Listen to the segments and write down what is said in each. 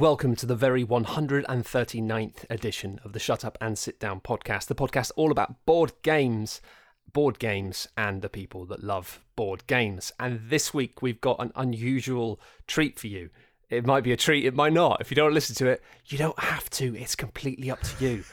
and welcome to the very 139th edition of the Shut Up and Sit Down podcast, the podcast all about board games and the people that love board games. And this week we've got an unusual treat for you. It might be a treat, it might not. If you don't listen to it, you don't have to. It's completely up to you.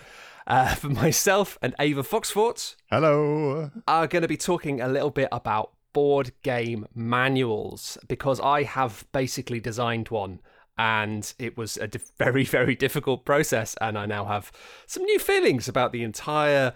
For myself and Ava Foxfortz, hello, are going to be talking a little bit about board game manuals, because I have basically designed one and it was a very, very difficult process, and I now have some new feelings about the entire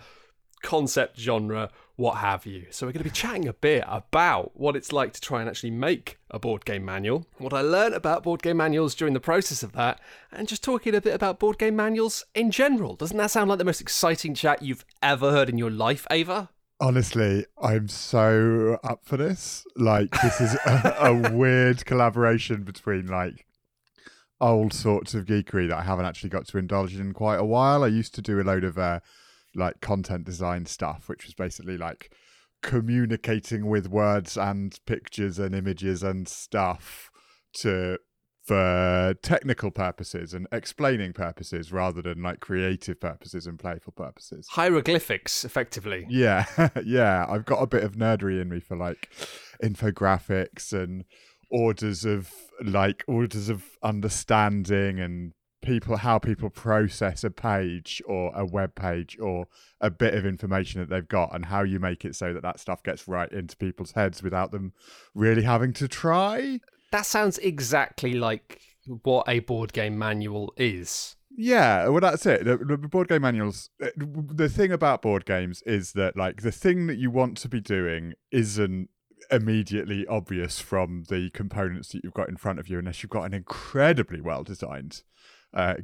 concept, genre, what have you. So we're going to be chatting a bit about what it's like to try and actually make a board game manual, what I learned about board game manuals during the process of that, and just talking a bit about board game manuals in general. Doesn't that sound like the most exciting chat you've ever heard in your life, Ava? Honestly, I'm so up for this. Like, this is a weird collaboration between, like, old sorts of geekery that I haven't actually got to indulge in quite a while. I used to do a load of like content design stuff, which was basically like communicating with words and pictures and images and stuff for technical purposes and explaining purposes rather than like creative purposes and playful purposes. Hieroglyphics, effectively. Yeah. Yeah. I've got a bit of nerdery in me for like infographics and orders of understanding and how people process a page or a web page or a bit of information that they've got, and how you make it so that that stuff gets right into people's heads without them really having to try. That sounds exactly like what a board game manual is. Yeah, well, that's it. The board game manuals, the thing about board games is that, like, the thing that you want to be doing isn't immediately obvious from the components that you've got in front of you unless you've got an incredibly well-designed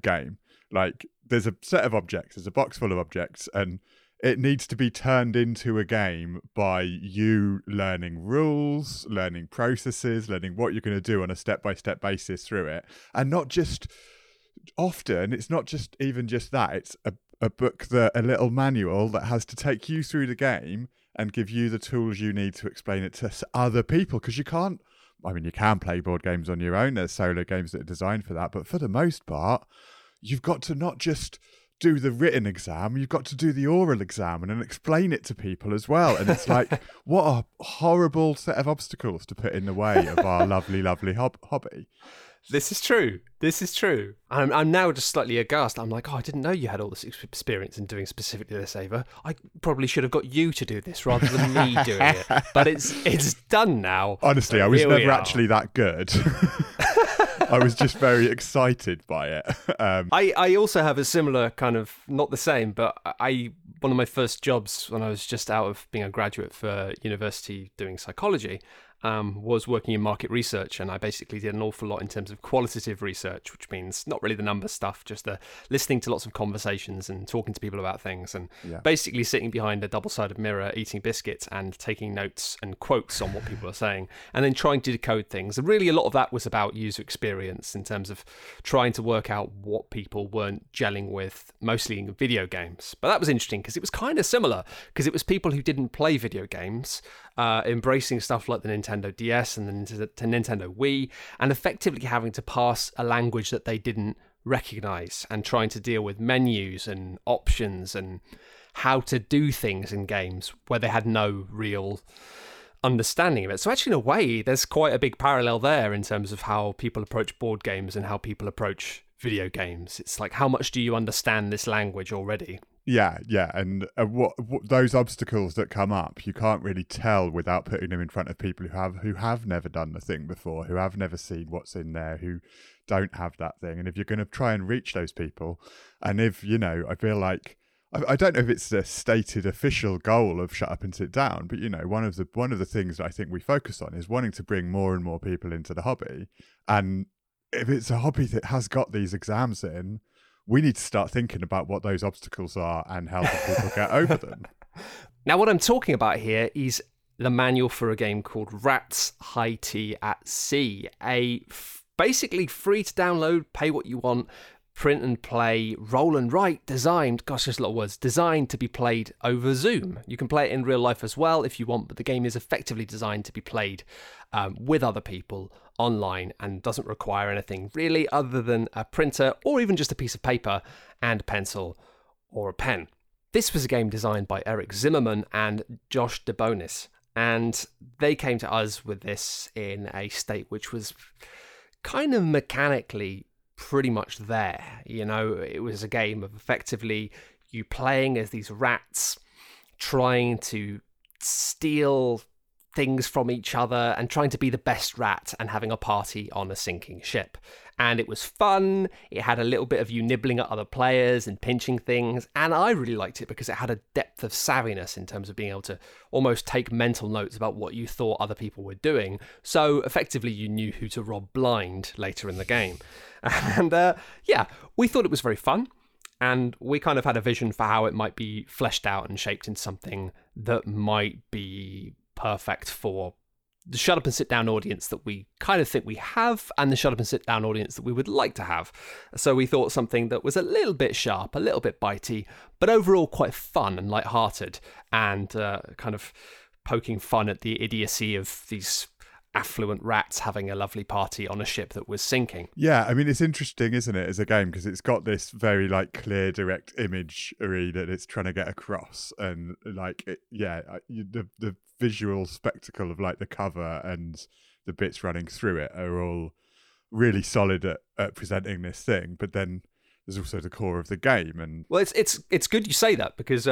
game. Like, there's a set of objects, there's a box full of objects, and it needs to be turned into a game by you learning rules, learning processes, learning what you're going to do on a step-by-step basis through it. And not just, often it's not just even just that, it's a book, that a little manual that has to take you through the game and give you the tools you need to explain it to other people, because you can't, I mean, you can play board games on your own. There's solo games that are designed for that. But for the most part, you've got to not just do the written exam, you've got to do the oral exam and then explain it to people as well. And it's like, what a horrible set of obstacles to put in the way of our lovely, lovely hobby. This is true. I'm now just slightly aghast. I'm like, oh, I didn't know you had all this experience in doing specifically this, Ava. I probably should have got you to do this rather than me doing it. But it's done now. Honestly, so I was never actually that good. I was just very excited by it. I also have a similar kind of, not the same, but one of my first jobs when I was just out of being a graduate for university doing psychology, was working in market research, and I basically did an awful lot in terms of qualitative research, which means not really the number stuff, just the listening to lots of conversations and talking to people about things, and basically sitting behind a double-sided mirror, eating biscuits and taking notes and quotes on what people are saying, and then trying to decode things. And really a lot of that was about user experience in terms of trying to work out what people weren't gelling with, mostly in video games. But that was interesting because it was kind of similar, because it was people who didn't play video games embracing stuff like the Nintendo DS and the Nintendo Wii, and effectively having to pass a language that they didn't recognize, and trying to deal with menus and options and how to do things in games where they had no real understanding of it. So actually, in a way, there's quite a big parallel there in terms of how people approach board games and how people approach video games. It's like, how much do you understand this language already? Yeah, and what those obstacles that come up, you can't really tell without putting them in front of people who have never done the thing before, who have never seen what's in there, who don't have that thing. And if you're going to try and reach those people, and if, I feel like, I don't know if it's the stated official goal of Shut Up and Sit Down, but, one of the things that I think we focus on is wanting to bring more and more people into the hobby. And if it's a hobby that has got these exams in, we need to start thinking about what those obstacles are and how people get over them. Now, what I'm talking about here is the manual for a game called Rats High Tea at Sea, basically free to download, pay what you want, print and play, roll and write, designed, gosh, there's a lot of words, designed to be played over Zoom. You can play it in real life as well if you want, but the game is effectively designed to be played with other people online and doesn't require anything really other than a printer or even just a piece of paper and a pencil or a pen. This was a game designed by Eric Zimmerman and Josh DeBonis, and they came to us with this in a state which was kind of mechanically pretty much there. You know, it was a game of effectively you playing as these rats trying to steal things from each other and trying to be the best rat and having a party on a sinking ship. And it was fun. It had a little bit of you nibbling at other players and pinching things. And I really liked it because it had a depth of savviness in terms of being able to almost take mental notes about what you thought other people were doing. So effectively you knew who to rob blind later in the game. And yeah, we thought it was very fun. And we kind of had a vision for how it might be fleshed out and shaped into something that might be perfect for the Shut Up and Sit Down audience that we kind of think we have and the Shut Up and Sit Down audience that we would like to have. So we thought something that was a little bit sharp, a little bit bitey, but overall quite fun and lighthearted, and kind of poking fun at the idiocy of these affluent rats having a lovely party on a ship that was sinking. Yeah, I mean, it's interesting, isn't it, as a game, because it's got this very like clear direct imagery that it's trying to get across, and like it, yeah, the visual spectacle of like the cover and the bits running through it are all really solid at presenting this thing, but then there's also the core of the game. And well, it's good you say that, because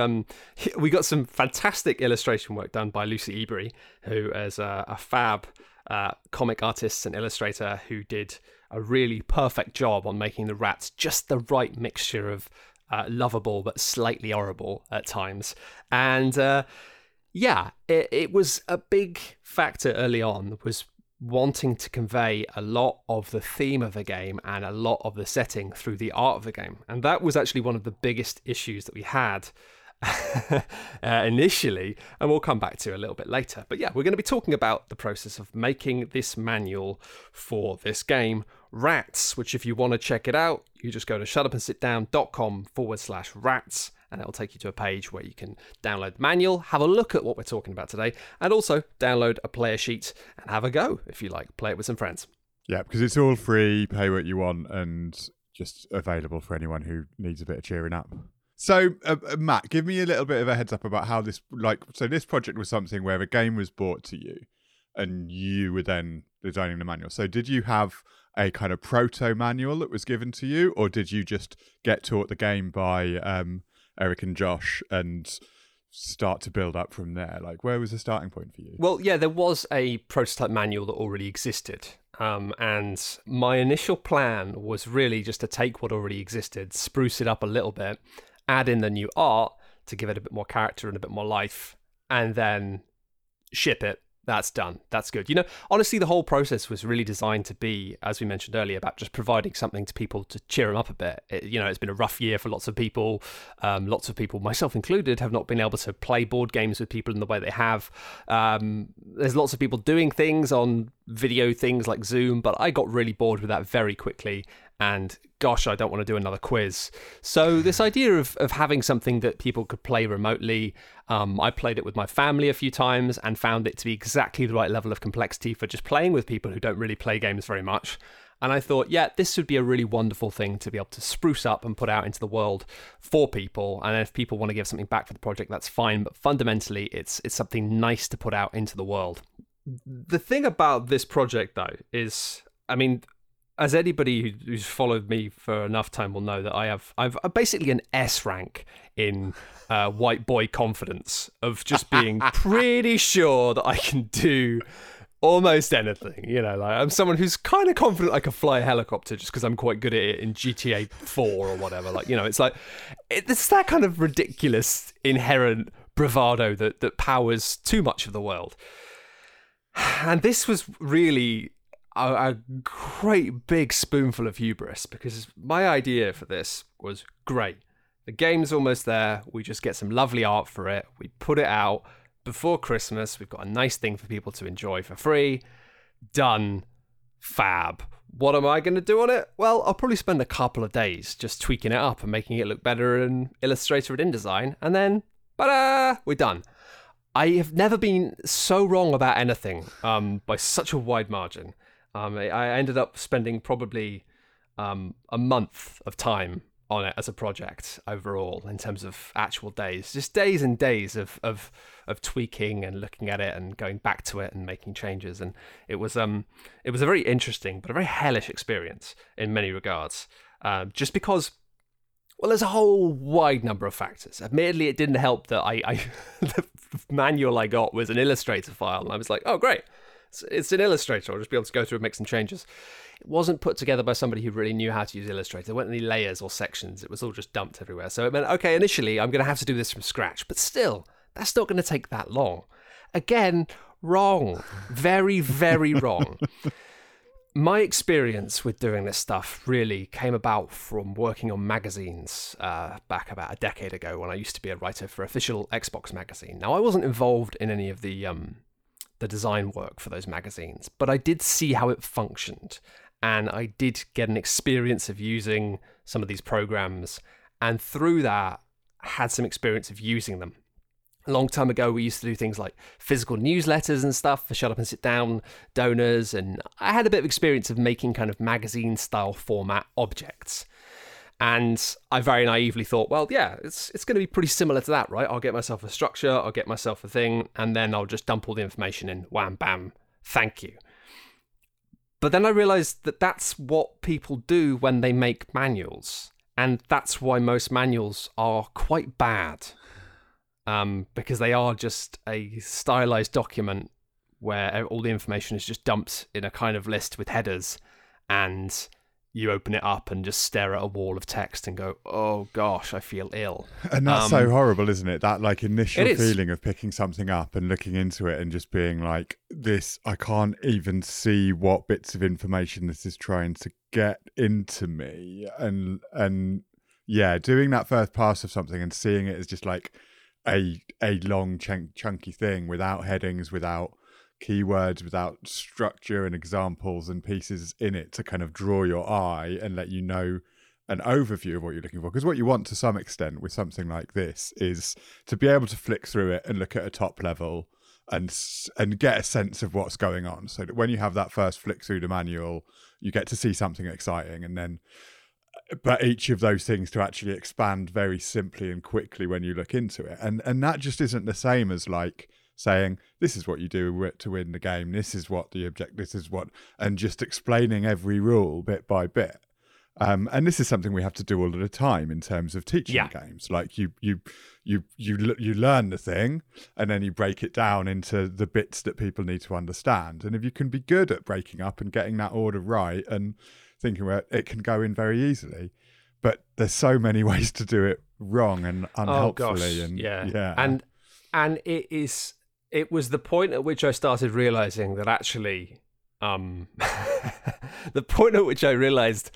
we got some fantastic illustration work done by Lucy Ebrey, who is a fab comic artist and illustrator who did a really perfect job on making the rats just the right mixture of lovable but slightly horrible at times. And yeah, it was a big factor early on, was wanting to convey a lot of the theme of the game and a lot of the setting through the art of the game. And that was actually one of the biggest issues that we had initially, and we'll come back to a little bit later. But yeah, we're going to be talking about the process of making this manual for this game, Rats, which if you want to check it out, you just go to shutupandsitdown.com/rats, and it'll take you to a page where you can download the manual, have a look at what we're talking about today, and also download a player sheet and have a go if you like. Play it with some friends. Yeah, because it's all free, pay what you want, and just available for anyone who needs a bit of cheering up. So, Matt, give me a little bit of a heads up about how this, like, so this project was something where a game was brought to you and you were then designing the manual. So did you have a kind of proto-manual that was given to you, or did you just get taught the game by Eric and Josh and start to build up from there? Like, where was the starting point for you? Well, yeah, there was a prototype manual that already existed. And my initial plan was really just to take what already existed, spruce it up a little bit, add in the new art to give it a bit more character and a bit more life, and then ship it. That's done. That's good. You know, honestly, the whole process was really designed to be, as we mentioned earlier, about just providing something to people to cheer them up a bit. You know, it's been a rough year for lots of people. Lots of people, myself included, have not been able to play board games with people in the way they have. There's lots of people doing things on video things like Zoom, but I got really bored with that very quickly. And gosh, I don't want to do another quiz. So this idea of having something that people could play remotely, I played it with my family a few times and found it to be exactly the right level of complexity for just playing with people who don't really play games very much. And I thought, yeah, this would be a really wonderful thing to be able to spruce up and put out into the world for people. And if people want to give something back for the project, that's fine. But fundamentally, it's something nice to put out into the world. The thing about this project, though, is, I mean, as anybody who's followed me for enough time will know that I've basically an S rank in white boy confidence of just being pretty sure that I can do almost anything. You know, like I'm someone who's kind of confident I can fly a helicopter just because I'm quite good at it in GTA 4 or whatever. Like, you know, it's like it's that kind of ridiculous inherent bravado that powers too much of the world. And this was really a great big spoonful of hubris, because my idea for this was great. The game's almost there. We just get some lovely art for it. We put it out before Christmas. We've got a nice thing for people to enjoy for free. Done. Fab. What am I going to do on it? Well, I'll probably spend a couple of days just tweaking it up and making it look better in Illustrator and InDesign, and then, ba-da, we're done. I have never been so wrong about anything by such a wide margin. I ended up spending probably a month of time on it as a project overall in terms of actual days. Just days and days of tweaking and looking at it and going back to it and making changes. And it was a very interesting but a very hellish experience in many regards. Just because... Well, there's a whole wide number of factors. Admittedly, it didn't help that I the manual I got was an Illustrator file, and I was like, oh, great, it's an Illustrator. I'll just be able to go through and make some changes. It wasn't put together by somebody who really knew how to use Illustrator. There weren't any layers or sections. It was all just dumped everywhere. So it meant, okay, initially, I'm going to have to do this from scratch, but still, that's not going to take that long. Again, wrong. Very, very wrong. My experience with doing this stuff really came about from working on magazines back about a decade ago when I used to be a writer for Official Xbox Magazine. Now, I wasn't involved in any of the design work for those magazines, but I did see how it functioned, and I did get an experience of using some of these programs, and through that, had some experience of using them. A long time ago, we used to do things like physical newsletters and stuff for Shut Up and Sit Down donors, and I had a bit of experience of making kind of magazine-style format objects. And I very naively thought, well, yeah, it's going to be pretty similar to that, right? I'll get myself a structure, I'll get myself a thing, and then I'll just dump all the information in, wham, bam, thank you. But then I realized that that's what people do when they make manuals, and that's why most manuals are quite bad. Because they are just a stylized document where all the information is just dumped in a kind of list with headers, and you open it up and just stare at a wall of text and go, oh gosh, I feel ill. And that's so horrible, isn't it? That like initial feeling of picking something up and looking into it and just being like, this, I can't even see what bits of information this is trying to get into me. And yeah, doing that first pass of something and seeing it as just like, a long chunky thing without headings, without keywords, without structure and examples and pieces in it to kind of draw your eye and let you know an overview of what you're looking for. Because what you want to some extent with something like this is to be able to flick through it and look at a top level and get a sense of what's going on. So that when you have that first flick through the manual, you get to see something exciting, and then but each of those things to actually expand very simply and quickly when you look into it. And that just isn't the same as like saying, this is what you do to win the game. This is what the object, this is what, and just explaining every rule bit by bit. And this is something we have to do all of the time in terms of teaching games. Like you learn the thing and then you break it down into the bits that people need to understand. And if you can be good at breaking up and getting that order right and thinking where it can go in very easily, but there's so many ways to do it wrong and unhelpfully. Oh, gosh. And it was the point at which I started realizing that actually the point at which I realized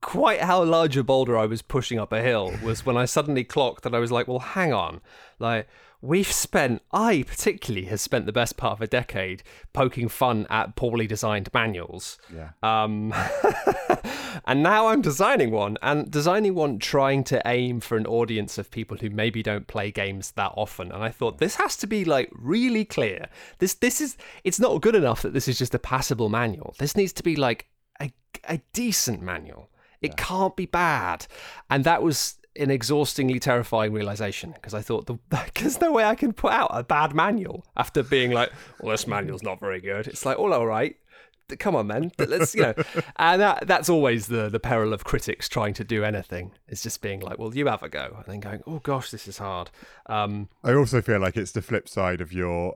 quite how large a boulder I was pushing up a hill was when I suddenly clocked that I was like, well, hang on, like I particularly have spent the best part of a decade poking fun at poorly designed manuals. Yeah. And now I'm designing one trying to aim for an audience of people who maybe don't play games that often. And I thought, this has to be like really clear. This is, it's not good enough that this is just a passable manual. This needs to be like a decent manual. It can't be bad. And that was an exhaustingly terrifying realization, because I thought there's no way I can put out a bad manual after being like, well, this manual's not very good. It's like, all right, come on, man. Let's, you know, and that's always the peril of critics trying to do anything. It's just being like, well, you have a go, and then going, oh gosh, this is hard. I also feel like it's the flip side of your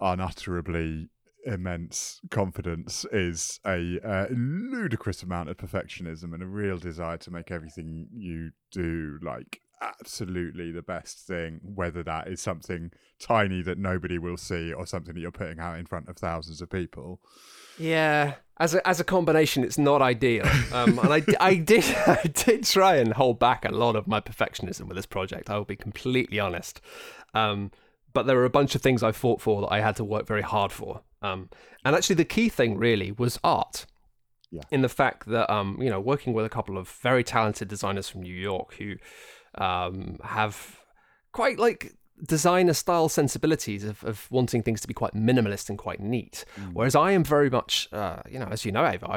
unutterably immense confidence is a ludicrous amount of perfectionism and a real desire to make everything you do like absolutely the best thing, whether that is something tiny that nobody will see or something that you're putting out in front of thousands of people. Yeah, as a combination, it's not ideal. And I did try and hold back a lot of my perfectionism with this project, I will be completely honest. But there were a bunch of things I fought for that I had to work very hard for. And actually the key thing really was art. Yeah. In the fact that, you know, working with a couple of very talented designers from New York who have quite like designer style sensibilities of wanting things to be quite minimalist and quite neat. Mm. Whereas I am very much, you know, as you know, Ava,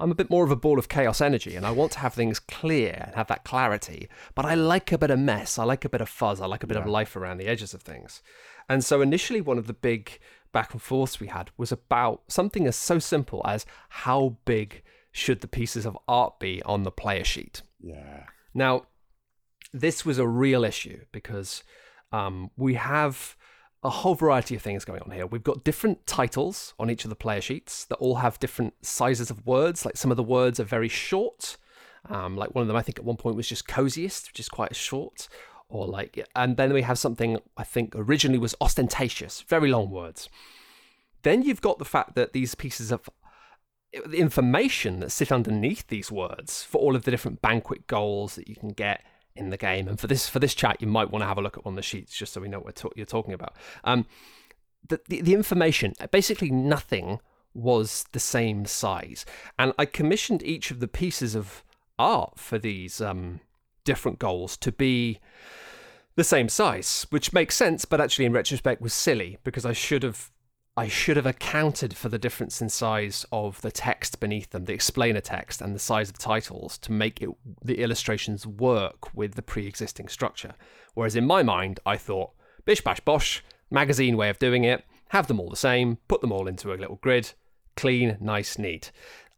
I'm a bit more of a ball of chaos energy, and I want to have things clear and have that clarity. But I like a bit of mess. I like a bit of fuzz. I like a bit of life around the edges of things. And so initially one of the big back and forths we had was about something as so simple as how big should the pieces of art be on the player sheet? Yeah. Now, this was a real issue because we have a whole variety of things going on here. We've got different titles on each of the player sheets that all have different sizes of words. Like some of the words are very short. Like one of them, I think at one point was just coziest, which is quite short. Or like, and then we have something I think originally was ostentatious, very long words. Then you've got the fact that these pieces of the information that sit underneath these words for all of the different banquet goals that you can get in the game. And for this chat, you might want to have a look at one of the sheets just so we know what you're talking about. The information, basically nothing was the same size. And I commissioned each of the pieces of art for these different goals to be the same size, which makes sense, but actually in retrospect was silly because I should have accounted for the difference in size of the text beneath them, the explainer text, and the size of titles to make it the illustrations work with the pre-existing structure. Whereas in my mind, I thought, bish, bash, bosh, magazine way of doing it, have them all the same, put them all into a little grid, clean, nice, neat.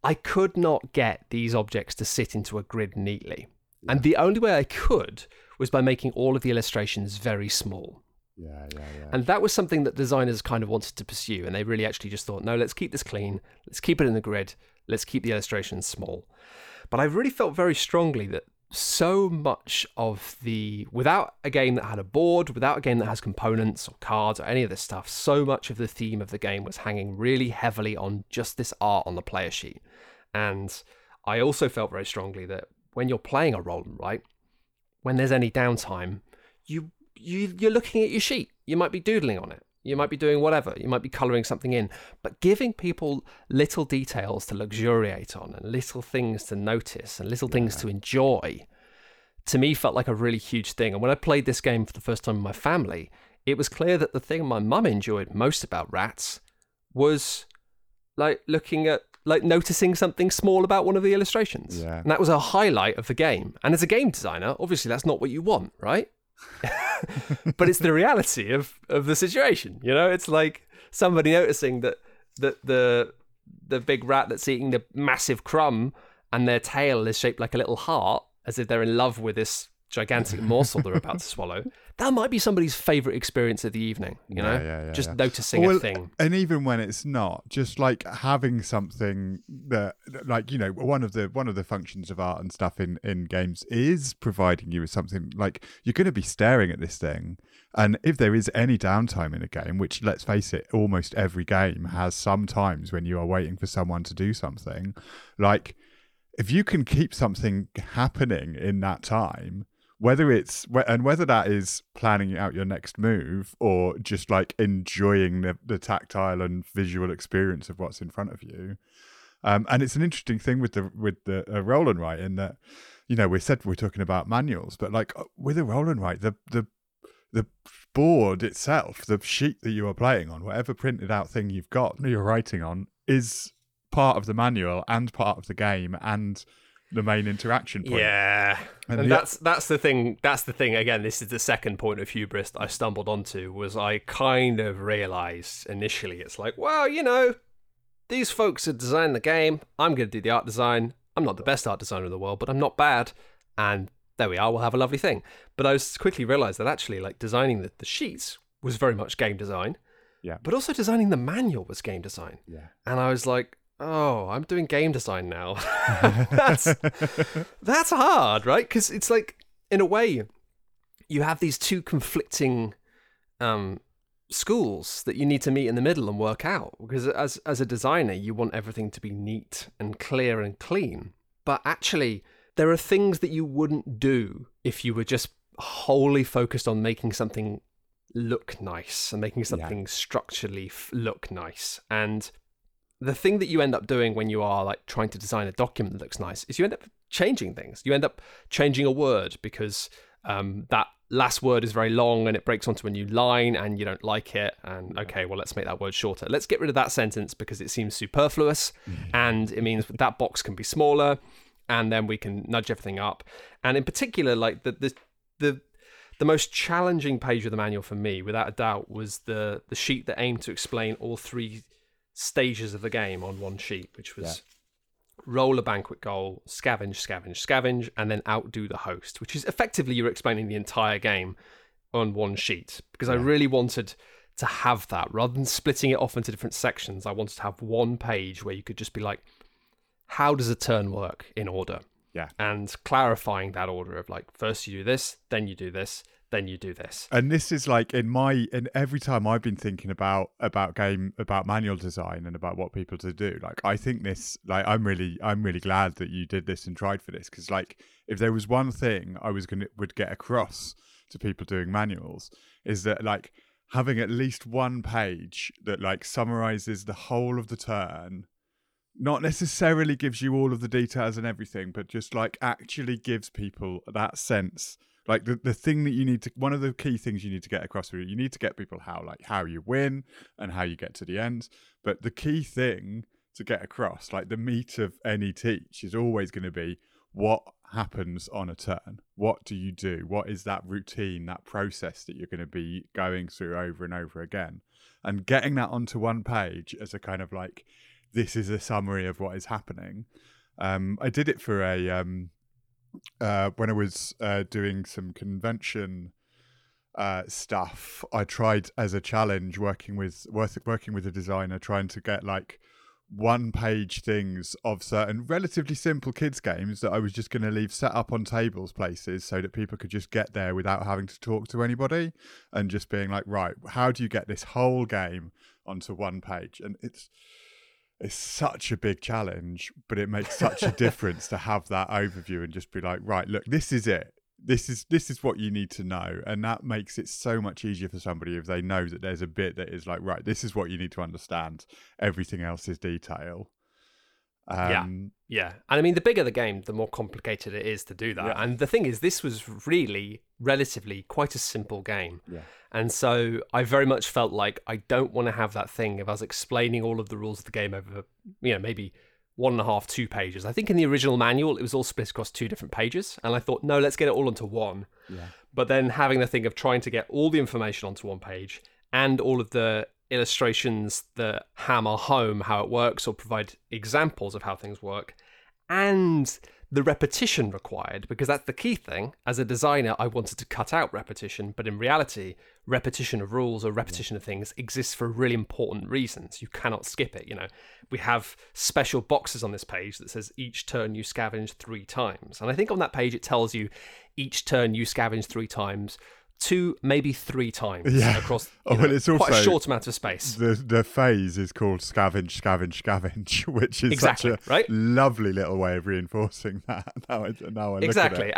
I could not get these objects to sit into a grid neatly. And the only way I could was by making all of the illustrations very small. Yeah. And that was something that designers kind of wanted to pursue. And they really actually just thought, no, let's keep this clean. Let's keep it in the grid. Let's keep the illustrations small. But I really felt very strongly that so much of the, without a game that had a board, without a game that has components or cards or any of this stuff, so much of the theme of the game was hanging really heavily on just this art on the player sheet. And I also felt very strongly that when you're playing a roll and write, when there's any downtime, you're looking at your sheet. You might be doodling on it. You might be doing whatever. You might be colouring something in. But giving people little details to luxuriate on and little things to notice and little things to enjoy, to me felt like a really huge thing. And when I played this game for the first time with my family, it was clear that the thing my mum enjoyed most about Rats was like looking at, like noticing something small about one of the illustrations. Yeah. And that was a highlight of the game. And as a game designer, obviously that's not what you want, right? But it's the reality of the situation. You know, it's like somebody noticing that the big rat that's eating the massive crumb and their tail is shaped like a little heart, as if they're in love with this gigantic morsel they're about to swallow. That might be somebody's favorite experience of the evening, you know, just noticing a thing. And even when it's not, just like having something that, like, you know, one of the functions of art and stuff in games is providing you with something. Like, you're going to be staring at this thing, and if there is any downtime in a game, which, let's face it, almost every game has some times when you are waiting for someone to do something, like, if you can keep something happening in that time, whether that is planning out your next move or just like enjoying the tactile and visual experience of what's in front of you, and it's an interesting thing with the roll and write, in that, you know, we said we're talking about manuals, but like with a roll and write, the board itself, the sheet that you are playing on, whatever printed out thing you've got that you're writing on, is part of the manual and part of the game and the main interaction point. Yeah. And that's the thing. Again, this is the second point of hubris that I stumbled onto, was I kind of realized initially, it's like, well, you know, these folks have designed the game. I'm going to do the art design. I'm not the best art designer in the world, but I'm not bad. And there we are. We'll have a lovely thing. But I was quickly realized that actually, like, designing the sheets was very much game design. Yeah. But also designing the manual was game design. Yeah. And I was like, oh, I'm doing game design now. that's hard, right? Because it's like, in a way, you have these two conflicting schools that you need to meet in the middle and work out. Because as a designer, you want everything to be neat and clear and clean. But actually, there are things that you wouldn't do if you were just wholly focused on making something look nice and making something structurally look nice. And the thing that you end up doing when you are like trying to design a document that looks nice is you end up changing things. You end up changing a word because that last word is very long and it breaks onto a new line and you don't like it. And okay, well, let's make that word shorter. Let's get rid of that sentence because it seems superfluous and it means that box can be smaller and then we can nudge everything up. And in particular, like the most challenging page of the manual for me, without a doubt, was the sheet that aimed to explain all three stages of the game on one sheet, which was roll a banquet goal, scavenge, and then outdo the host, which is effectively you're explaining the entire game on one sheet. Because I really wanted to have that. Rather than splitting it off into different sections, I wanted to have one page where you could just be like, how does a turn work in order? Yeah. And clarifying that order of like, first you do this, then you do this, then you do this. And this is like in every time I've been thinking about manual design and about what people to do. Like I think this, like I'm really glad that you did this and tried for this, because like if there was one thing I would get across to people doing manuals is that like having at least one page that like summarizes the whole of the turn. Not necessarily gives you all of the details and everything, but just like actually gives people that sense, like the thing that you need to, one of the key things you need to get across, you need to get people how you win and how you get to the end. But the key thing to get across, like the meat of any teach, is always going to be what happens on a turn. What do you do? What is that routine, that process that you're going to be going through over and over again? And getting that onto one page as a kind of like, this is a summary of what is happening. I did it for a when I was doing some convention stuff. I tried as a challenge working with a designer, trying to get like one-page things of certain relatively simple kids games that I was just going to leave set up on tables places so that people could just get there without having to talk to anybody, and just being like, right, how do you get this whole game onto one page? And it's such a big challenge, but it makes such a difference to have that overview and just be like, right, look, this is it. This is what you need to know. And that makes it so much easier for somebody if they know that there's a bit that is like, right, this is what you need to understand. Everything else is detail. Yeah. And I mean, the bigger the game, the more complicated it is to do that. Yeah. And the thing is, this was really relatively quite a simple game. Yeah. And so I very much felt like I don't want to have that thing of us explaining all of the rules of the game over, you know, maybe 1.5, 2 pages. I think in the original manual, it was all split across 2 different pages. And I thought, no, let's get it all onto one. Yeah. But then having the thing of trying to get all the information onto one page and all of the illustrations that hammer home how it works or provide examples of how things work, and the repetition required, because that's the key thing. As a designer, I wanted to cut out repetition, but in reality, repetition of rules or repetition of things exists for really important reasons. You cannot skip it. You know, we have special boxes on this page that says each turn you scavenge 3 times, and I think on that page it tells you each turn you scavenge 3 times, 2, maybe 3 times across it's also quite a short amount of space. The phase is called scavenge, which is such a lovely little way of reinforcing that. Now I look at it.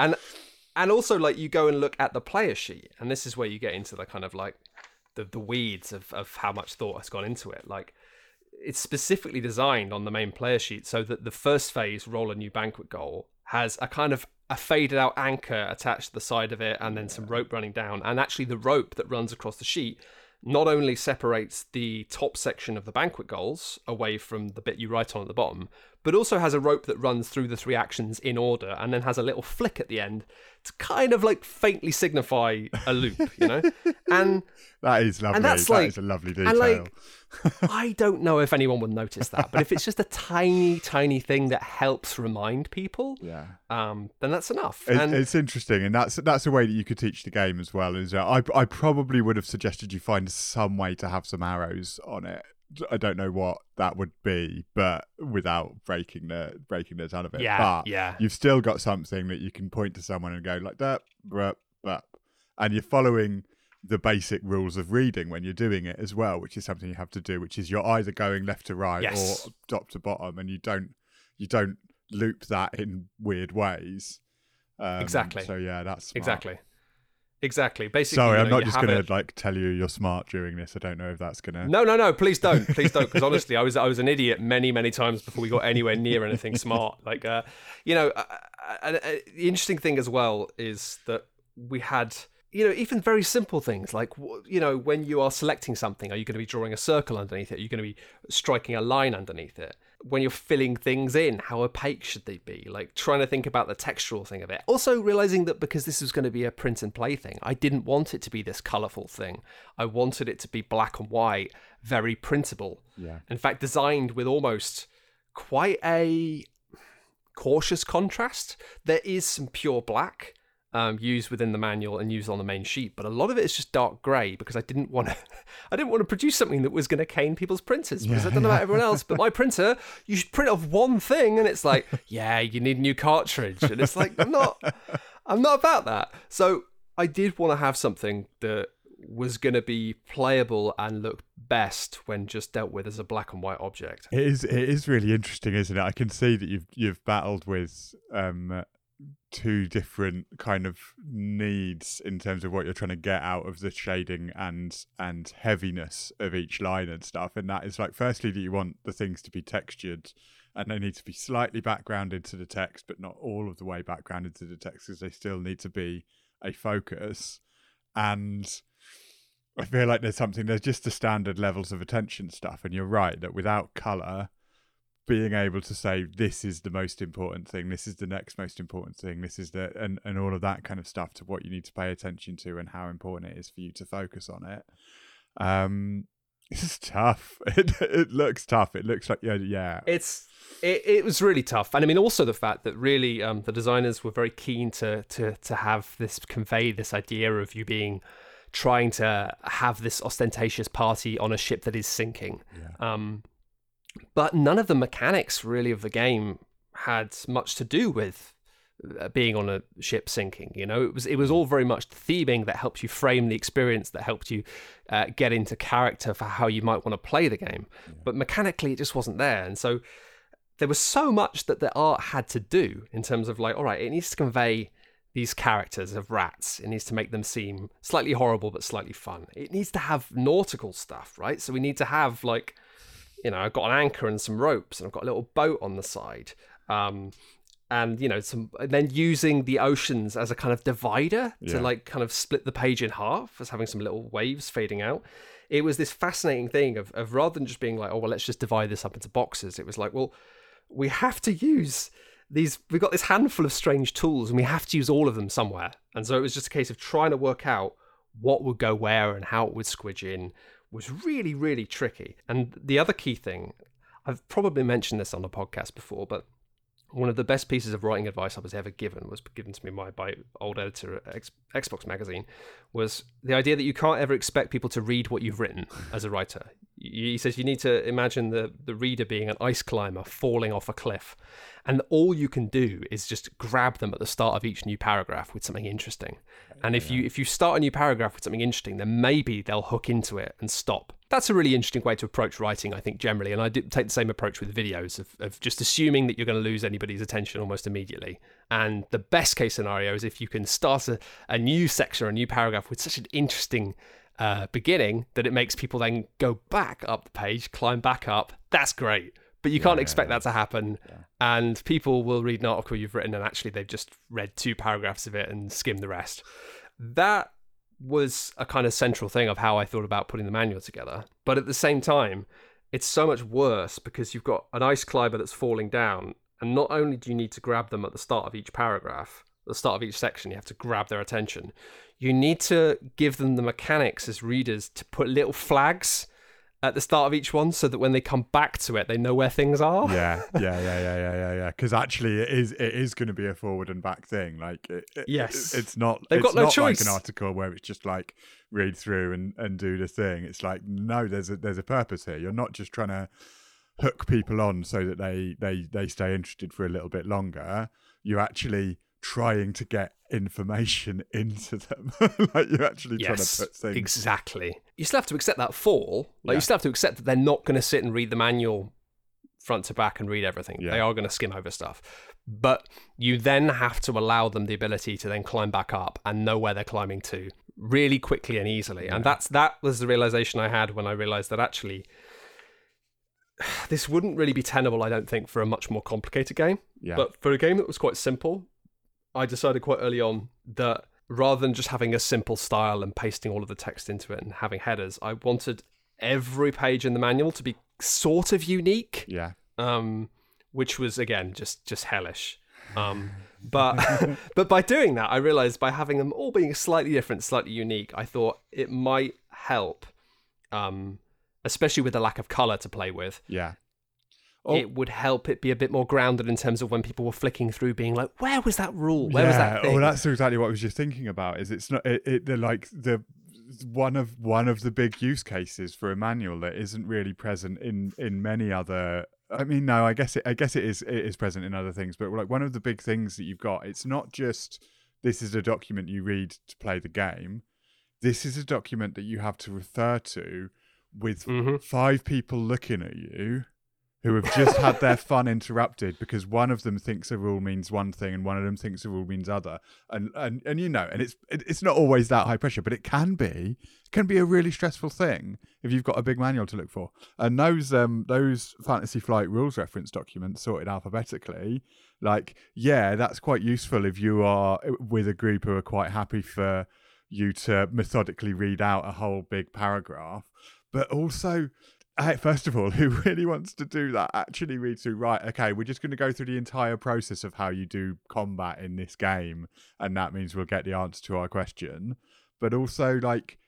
And also like you go and look at the player sheet, and this is where you get into the kind of like the weeds of how much thought has gone into it. Like it's specifically designed on the main player sheet so that the first phase, roll a new banquet goal, has a kind of a faded out anchor attached to the side of it, and then some rope running down. And actually the rope that runs across the sheet not only separates the top section of the banquet goals away from the bit you write on at the bottom, but also has a rope that runs through the 3 actions in order, and then has a little flick at the end to kind of like faintly signify a loop, you know? And that is lovely. And that's like, that is a lovely detail. And like, I don't know if anyone would notice that, but if it's just a tiny, tiny thing that helps remind people, then that's enough. It's interesting, and that's a way that you could teach the game as well. Is I probably would have suggested you find some way to have some arrows on it. I don't know what that would be, but without breaking the ton of it. But you've still got something that you can point to someone and go like that, and you're following the basic rules of reading when you're doing it as well, which is something you have to do, which is you're either going left to right or top to bottom, and you don't loop that in weird ways. Exactly. So yeah, that's smart. Exactly. Exactly. Basically, sorry, I'm not just going to like tell you you're smart during this. I don't know if that's going to... No, please don't, because honestly, I was an idiot many times before we got anywhere near anything smart. Like, the interesting thing as well is that we had, even very simple things like, when you are selecting something, are you going to be drawing a circle underneath it? Are you going to be striking a line underneath it? When you're filling things in, how opaque should they be? Like trying to think about the textural thing of it. Also realizing that because this was going to be a print and play thing, I didn't want it to be this colorful thing. I wanted it to be black and white, very printable. Yeah. In fact, designed with almost quite a cautious contrast. There is some pure black used within the manual and used on the main sheet, but a lot of it is just dark grey because I didn't want to produce something that was going to cane people's printers, because I don't know about everyone else, but my printer, you should print off one thing and it's like, yeah, you need a new cartridge, and it's like, I'm not about that. So I did want to have something that was going to be playable and look best when just dealt with as a black and white object. It is really interesting, isn't it? I can see that you've battled with two different kind of needs in terms of what you're trying to get out of the shading and heaviness of each line and stuff, and that is like, firstly, that you want the things to be textured and they need to be slightly backgrounded to the text but not all of the way backgrounded to the text, because they still need to be a focus. And I feel like there's just the standard levels of attention stuff, and you're right that without colour, being able to say this is the most important thing, this is the next most important thing, this is the and all of that kind of stuff, to what you need to pay attention to and how important it is for you to focus on it. It's tough. It looks tough. It looks like yeah. It was really tough, and I mean also the fact that really the designers were very keen to have this convey this idea of you being trying to have this ostentatious party on a ship that is sinking. Yeah. But none of the mechanics really of the game had much to do with being on a ship sinking. It was all very much the theming that helped you frame the experience, that helped you get into character for how you might want to play the game. Yeah. But mechanically, it just wasn't there. And so there was so much that the art had to do in terms of like, all right, it needs to convey these characters of rats. It needs to make them seem slightly horrible, but slightly fun. It needs to have nautical stuff, right? So we need to have like... I've got an anchor and some ropes, and I've got a little boat on the side. And then using the oceans as a kind of divider to like kind of split the page in half, as having some little waves fading out. It was this fascinating thing of rather than just being like, oh, well, let's just divide this up into boxes. It was like, well, we have to use these. We've got this handful of strange tools and we have to use all of them somewhere. And so it was just a case of trying to work out what would go where and how it would squidge in. Was really, really tricky. And the other key thing, I've probably mentioned this on the podcast before, but one of the best pieces of writing advice I was ever given was given to me by old editor at Xbox Magazine, was the idea that you can't ever expect people to read what you've written as a writer. He says you need to imagine the reader being an ice climber falling off a cliff, and all you can do is just grab them at the start of each new paragraph with something interesting. And if you start a new paragraph with something interesting, then maybe they'll hook into it and stop. That's a really interesting way to approach writing, I think, generally. And I did take the same approach with videos of just assuming that you're going to lose anybody's attention almost immediately. And the best case scenario is if you can start a new section or a new paragraph with such an interesting beginning that it makes people then go back up the page, climb back up. That's great. But you can't expect that to happen. Yeah. And people will read an article you've written and actually they've just read two paragraphs of it and skimmed the rest. That was a kind of central thing of how I thought about putting the manual together. But at the same time, it's so much worse because you've got an ice climber that's falling down, and not only do you need to grab them at the start of each paragraph, the start of each section, you have to grab their attention. You need to give them the mechanics as readers to put little flags at the start of each one so that when they come back to it, they know where things are. Yeah. Because actually it is going to be a forward and back thing. Like, it's not, they've got no choice. Like an article where it's just like read through and do the thing. It's like, no, there's a purpose here. You're not just trying to hook people on so that they stay interested for a little bit longer. You're actually trying to get information into them. Like, you're actually trying to put things... Exactly. You still have to accept that fall. Like, you still have to accept that they're not going to sit and read the manual front to back and read everything. Yeah. They are going to skim over stuff. But you then have to allow them the ability to then climb back up and know where they're climbing to really quickly and easily. Yeah. And that was the realization I had when I realized that actually this wouldn't really be tenable, I don't think, for a much more complicated game. Yeah. But for a game that was quite simple, I decided quite early on that rather than just having a simple style and pasting all of the text into it and having headers, I wanted every page in the manual to be sort of unique. Yeah. Which was, again, just hellish. But by doing that, I realized by having them all being slightly different, slightly unique, I thought it might help, especially with the lack of color to play with. Yeah. Oh. It would help it be a bit more grounded in terms of when people were flicking through being like, where was that rule? Where was that thing? Oh, that's exactly what I was just thinking about, is it's not... One of the big use cases for a manual that isn't really present in many other... I mean, no, I guess it is present in other things, but like one of the big things that you've got, it's not just this is a document you read to play the game. This is a document that you have to refer to with five people looking at you who have just had their fun interrupted because one of them thinks a rule means one thing and one of them thinks a rule means other. And you know, and it's not always that high pressure, but it can be a really stressful thing if you've got a big manual to look for. And those Fantasy Flight rules reference documents sorted alphabetically, like, yeah, that's quite useful if you are with a group who are quite happy for you to methodically read out a whole big paragraph. But also... First of all, who really wants to do that? Actually read through, right, okay, we're just going to go through the entire process of how you do combat in this game, and that means we'll get the answer to our question. But also, like,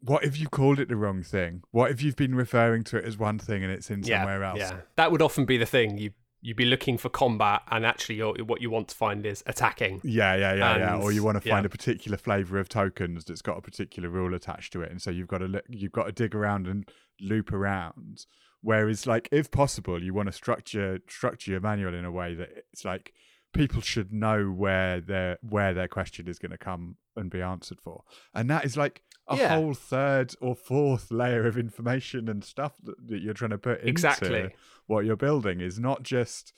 what if you called it the wrong thing? What if you've been referring to it as one thing and it's in somewhere else? Yeah, that would often be the thing. You'd be looking for combat, and actually what you want to find is attacking. Yeah. Or you want to find a particular flavour of tokens that's got a particular rule attached to it, and so you've got to dig around and loop around. Whereas, like, if possible, you want to structure your manual in a way that it's like people should know where their question is going to come and be answered for, and that is like a whole third or fourth layer of information and stuff that you're trying to put into what you're building. Is not just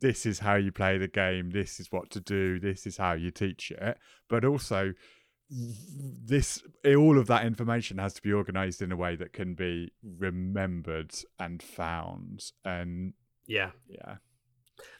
this is how you play the game, this is what to do, this is how you teach it, but also this, all of that information has to be organized in a way that can be remembered and found. And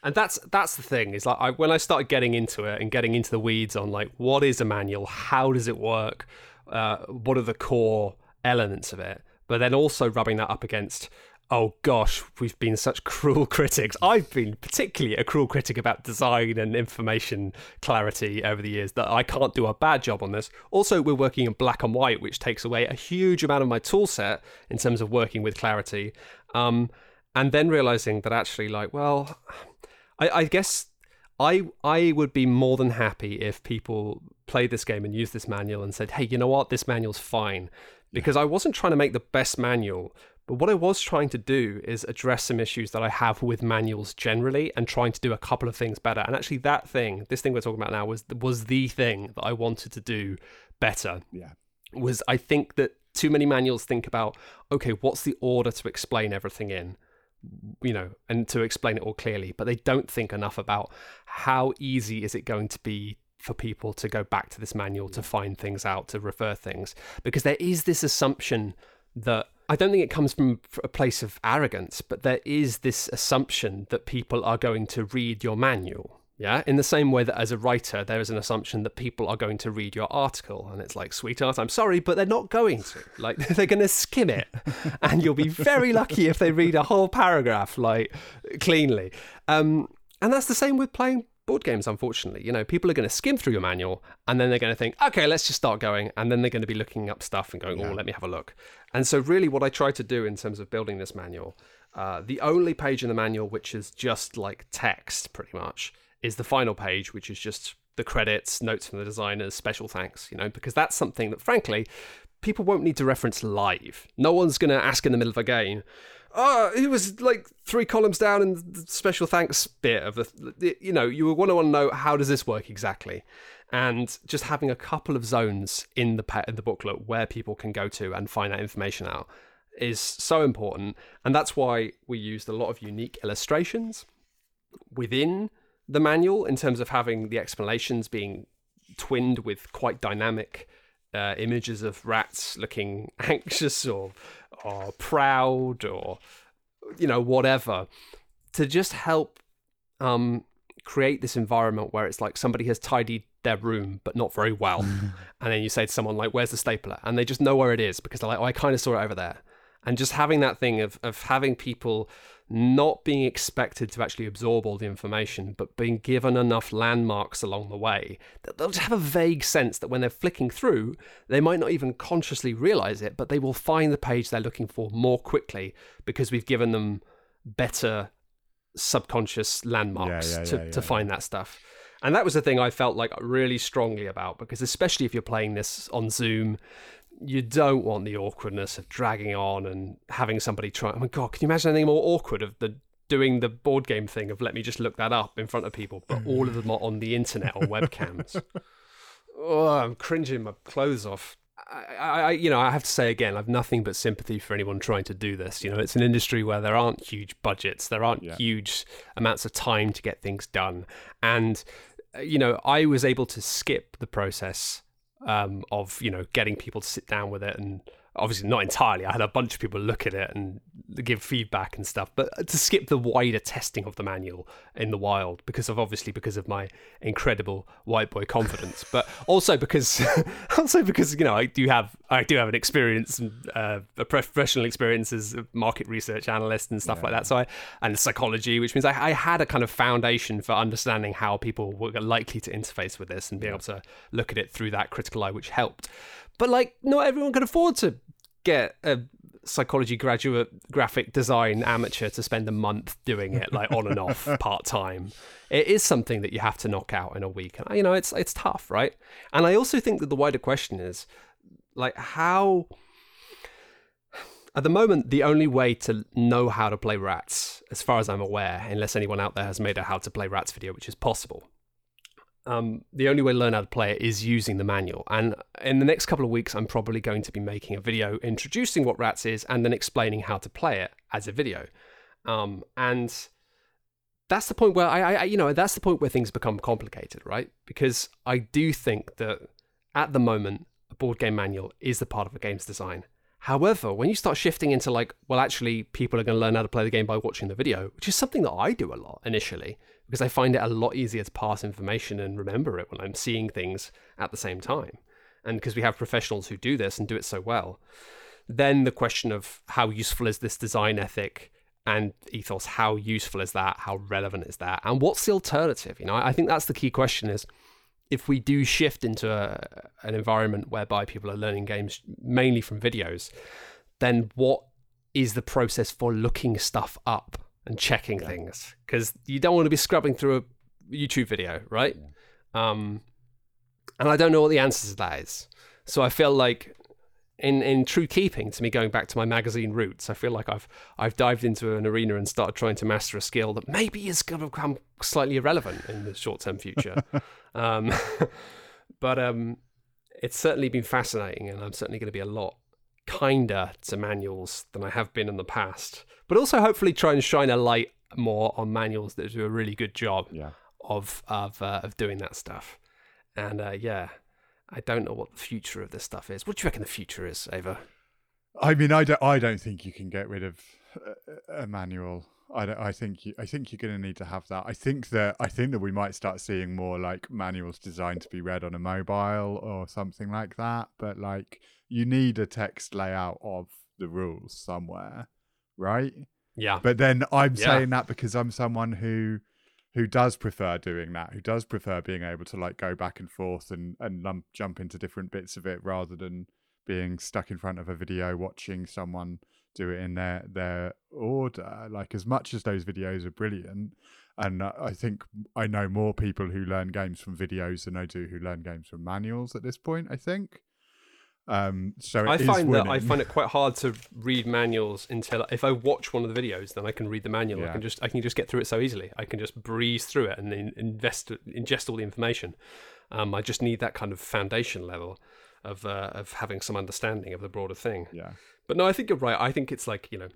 and that's the thing, is like when I started getting into it and getting into the weeds on like what is a manual, how does it work, what are the core elements of it, but then also rubbing that up against, oh gosh, we've been such cruel critics. I've been particularly a cruel critic about design and information clarity over the years, that I can't do a bad job on this. Also, we're working in black and white, which takes away a huge amount of my tool set in terms of working with clarity. And then realizing that actually, like, well, I guess I would be more than happy if people played this game and used this manual and said, hey, you know what, this manual's fine. Because I wasn't trying to make the best manual, but what I was trying to do is address some issues that I have with manuals generally and trying to do a couple of things better. And actually that thing, this thing we're talking about now, was the thing that I wanted to do better. Yeah. Was, I think that too many manuals think about, okay, what's the order to explain everything in? You know, and to explain it all clearly, but they don't think enough about how easy is it going to be for people to go back to this manual to find things out, to refer things, because there is this assumption that, I don't think it comes from a place of arrogance, but there is this assumption that people are going to read your manual. Yeah, in the same way that as a writer, there is an assumption that people are going to read your article. And it's like, sweetheart, I'm sorry, but they're not going to. Like, they're going to skim it. And you'll be very lucky if they read a whole paragraph, like, cleanly. And that's the same with playing board games, unfortunately. You know, people are going to skim through your manual, and then they're going to think, okay, let's just start going. And then they're going to be looking up stuff and going, let me have a look. And so really what I try to do in terms of building this manual, the only page in the manual which is just, like, text, pretty much, is the final page, which is just the credits, notes from the designers, special thanks, you know, because that's something that, frankly, people won't need to reference live. No one's going to ask in the middle of a game, oh, it was like 3 columns down in the special thanks bit of the, you know, you want to know how does this work exactly. And just having a couple of zones in the booklet where people can go to and find that information out is so important. And that's why we used a lot of unique illustrations within the manual in terms of having the explanations being twinned with quite dynamic images of rats looking anxious or proud or, you know, whatever, to just help create this environment where it's like somebody has tidied their room but not very well. And then you say to someone like, where's the stapler? And they just know where it is because they're like, oh, I kind of saw it over there. And just having that thing of having people not being expected to actually absorb all the information, but being given enough landmarks along the way that they'll just have a vague sense that when they're flicking through, they might not even consciously realize it, but they will find the page they're looking for more quickly because we've given them better subconscious landmarks to find that stuff. And that was the thing I felt like really strongly about, because especially if you're playing this on Zoom, you don't want the awkwardness of dragging on and having somebody try. Oh my God, can you imagine anything more awkward of the doing the board game thing of let me just look that up in front of people, but all of them are on the internet on webcams. Oh, I'm cringing my clothes off. I have to say again, I've nothing but sympathy for anyone trying to do this. You know, it's an industry where there aren't huge budgets, there aren't huge amounts of time to get things done. And, you know, I was able to skip the process of, you know, getting people to sit down with it. And obviously not entirely. I had a bunch of people look at it and give feedback and stuff, but to skip the wider testing of the manual in the wild because of my incredible white boy confidence, but also because you know, I do have an experience, a professional experience as a market research analyst and stuff like that. So and psychology, which means I had a kind of foundation for understanding how people were likely to interface with this and being able to look at it through that critical eye, which helped. But like, not everyone could afford to get a psychology graduate graphic design amateur to spend a month doing it, like on and off part time. It is something that you have to knock out in a week. And, you know, it's tough, right? And I also think that the wider question is like, how at the moment, the only way to know how to play Rats, as far as I'm aware, unless anyone out there has made a how to play Rats video, which is possible, the only way to learn how to play it is using the manual. And in the next couple of weeks, I'm probably going to be making a video introducing what Rats is and then explaining how to play it as a video. And that's the point where that's the point where things become complicated, right? Because I do think that at the moment, a board game manual is the part of a game's design. However, when you start shifting into like, well, actually, people are going to learn how to play the game by watching the video, which is something that I do a lot initially, because I find it a lot easier to pass information and remember it when I'm seeing things at the same time. And because we have professionals who do this and do it so well, then the question of how useful is this design ethic and ethos? How useful is that? How relevant is that? And what's the alternative? You know, I think that's the key question is, if we do shift into an environment whereby people are learning games mainly from videos, then what is the process for looking stuff up and checking things? Because you don't want to be scrubbing through a YouTube video, right? Yeah. And I don't know what the answer to that is. So I feel like in true keeping to me going back to my magazine roots, I feel like I've dived into an arena and started trying to master a skill that maybe is going to become slightly irrelevant in the short-term future. but it's certainly been fascinating, and I'm certainly going to be a lot kinder to manuals than I have been in the past, but also hopefully try and shine a light more on manuals that do a really good job of doing that stuff. And I don't know what the future of this stuff is. What do you reckon the future is, Ava? I mean, I don't think you can get rid of a manual. I think you're going to need to have that. I think that we might start seeing more like manuals designed to be read on a mobile or something like that. But like, you need a text layout of the rules somewhere, right? Yeah. But then I'm saying that because I'm someone who does prefer doing that, who does prefer being able to like go back and forth and jump into different bits of it rather than being stuck in front of a video watching someone do it in their order. Like, as much as those videos are brilliant, and I think I know more people who learn games from videos than I do who learn games from manuals at this point, I think. I find it quite hard to read manuals until if I watch one of the videos, then I can read the manual. Yeah. I can just get through it so easily. I can just breeze through it and then ingest all the information. I just need that kind of foundation level of having some understanding of the broader thing. Yeah. But no, I think you're right. I think it's like, you know,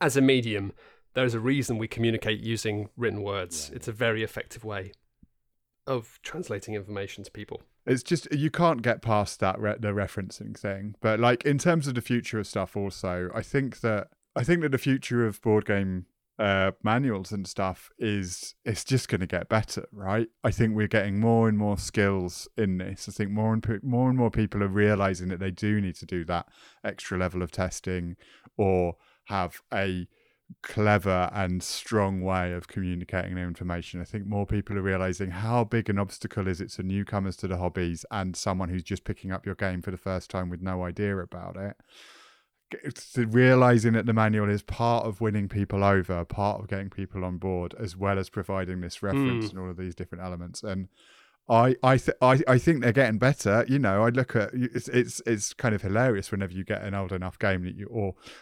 as a medium, There is a reason we communicate using written words. It's a very effective way of translating information to people. It's just, you can't get past that the referencing thing. But like, in terms of the future of stuff also, I think that the future of board game manuals and stuff is, it's just going to get better, right? I think we're getting more and more skills in this. I think more and more people are realizing that they do need to do that extra level of testing or have a clever and strong way of communicating their information. I think more people are realizing how big an obstacle is it to newcomers to the hobbies and someone who's just picking up your game for the first time with no idea about it. It's realizing that the manual is part of winning people over, part of getting people on board, as well as providing this reference and all of these different elements. And I think they're getting better. You know, I look at it's kind of hilarious whenever you get an old enough game that you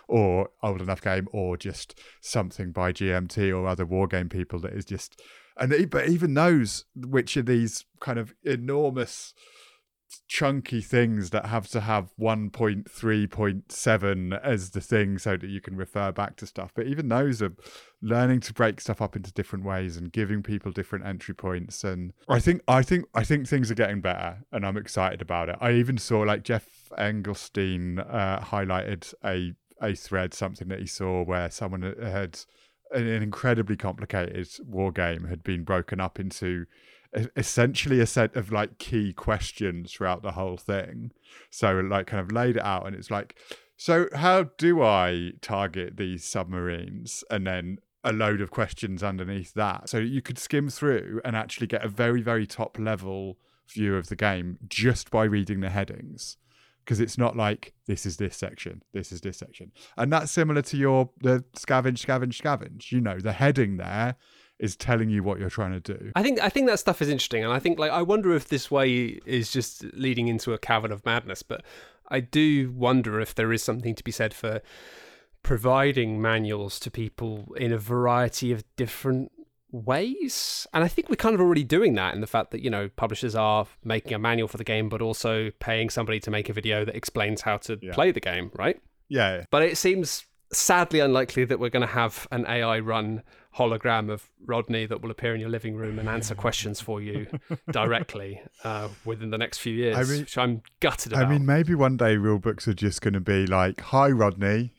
or old enough game or just something by GMT or other war game people that is just, but even those, which are these kind of enormous chunky things that have to have 1.3.7 as the thing so that you can refer back to stuff, but even those are learning to break stuff up into different ways and giving people different entry points. And I think things are getting better, and I'm excited about it. I even saw, like, Jeff Engelstein highlighted a thread, something that he saw where someone had an incredibly complicated war game had been broken up into essentially a set of like key questions throughout the whole thing. So like kind of laid it out, and it's like, so how do I target these submarines? And then a load of questions underneath that, so you could skim through and actually get a very, very top level view of the game just by reading the headings. Because it's not like, this is this section, this is this section. And that's similar to the scavenge. You know, the heading there is telling you what you're trying to do. I think that stuff is interesting. And I think, like, I wonder if this way is just leading into a cavern of madness. But I do wonder if there is something to be said for providing manuals to people in a variety of different ways. And I think we're kind of already doing that in the fact that, you know, publishers are making a manual for the game, but also paying somebody to make a video that explains how to play the game, right? Yeah. But it seems sadly unlikely that we're going to have an AI run hologram of Rodney that will appear in your living room and answer questions for you directly within the next few years, which I'm gutted about. I mean, maybe one day rule books are just going to be like, hi, Rodney.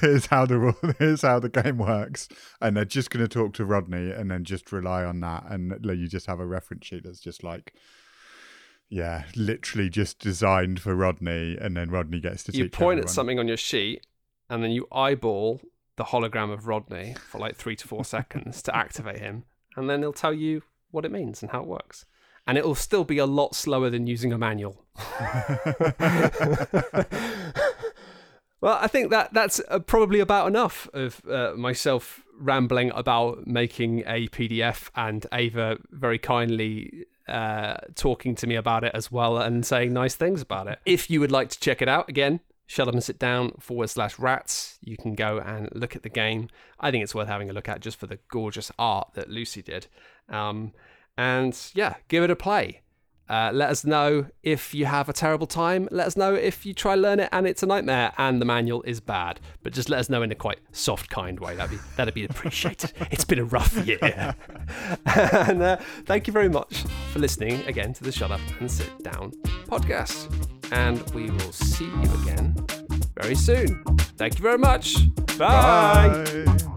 Here's how the game works, and they're just going to talk to Rodney and then just rely on that, and you just have a reference sheet that's just like, yeah, literally just designed for Rodney, and then Rodney gets to teach. You point everyone at something on your sheet, and then you eyeball the hologram of Rodney for like 3 to 4 seconds to activate him, and then they'll tell you what it means and how it works. And it'll still be a lot slower than using a manual. Well, I think that's probably about enough of myself rambling about making a PDF, and Ava very kindly talking to me about it as well and saying nice things about it. If you would like to check it out, again, shutupanddown.com/rats. You can go and look at the game. I think it's worth having a look at just for the gorgeous art that Lucy did. And yeah, give it a play. Let us know if you have a terrible time. Let us know if you try learn it and it's a nightmare and the manual is bad. But just let us know in a quite soft, kind way. That'd be appreciated. It's been a rough year. And thank you very much for listening again to the Shut Up and Sit Down podcast. And we will see you again very soon. Thank you very much. Bye. Bye.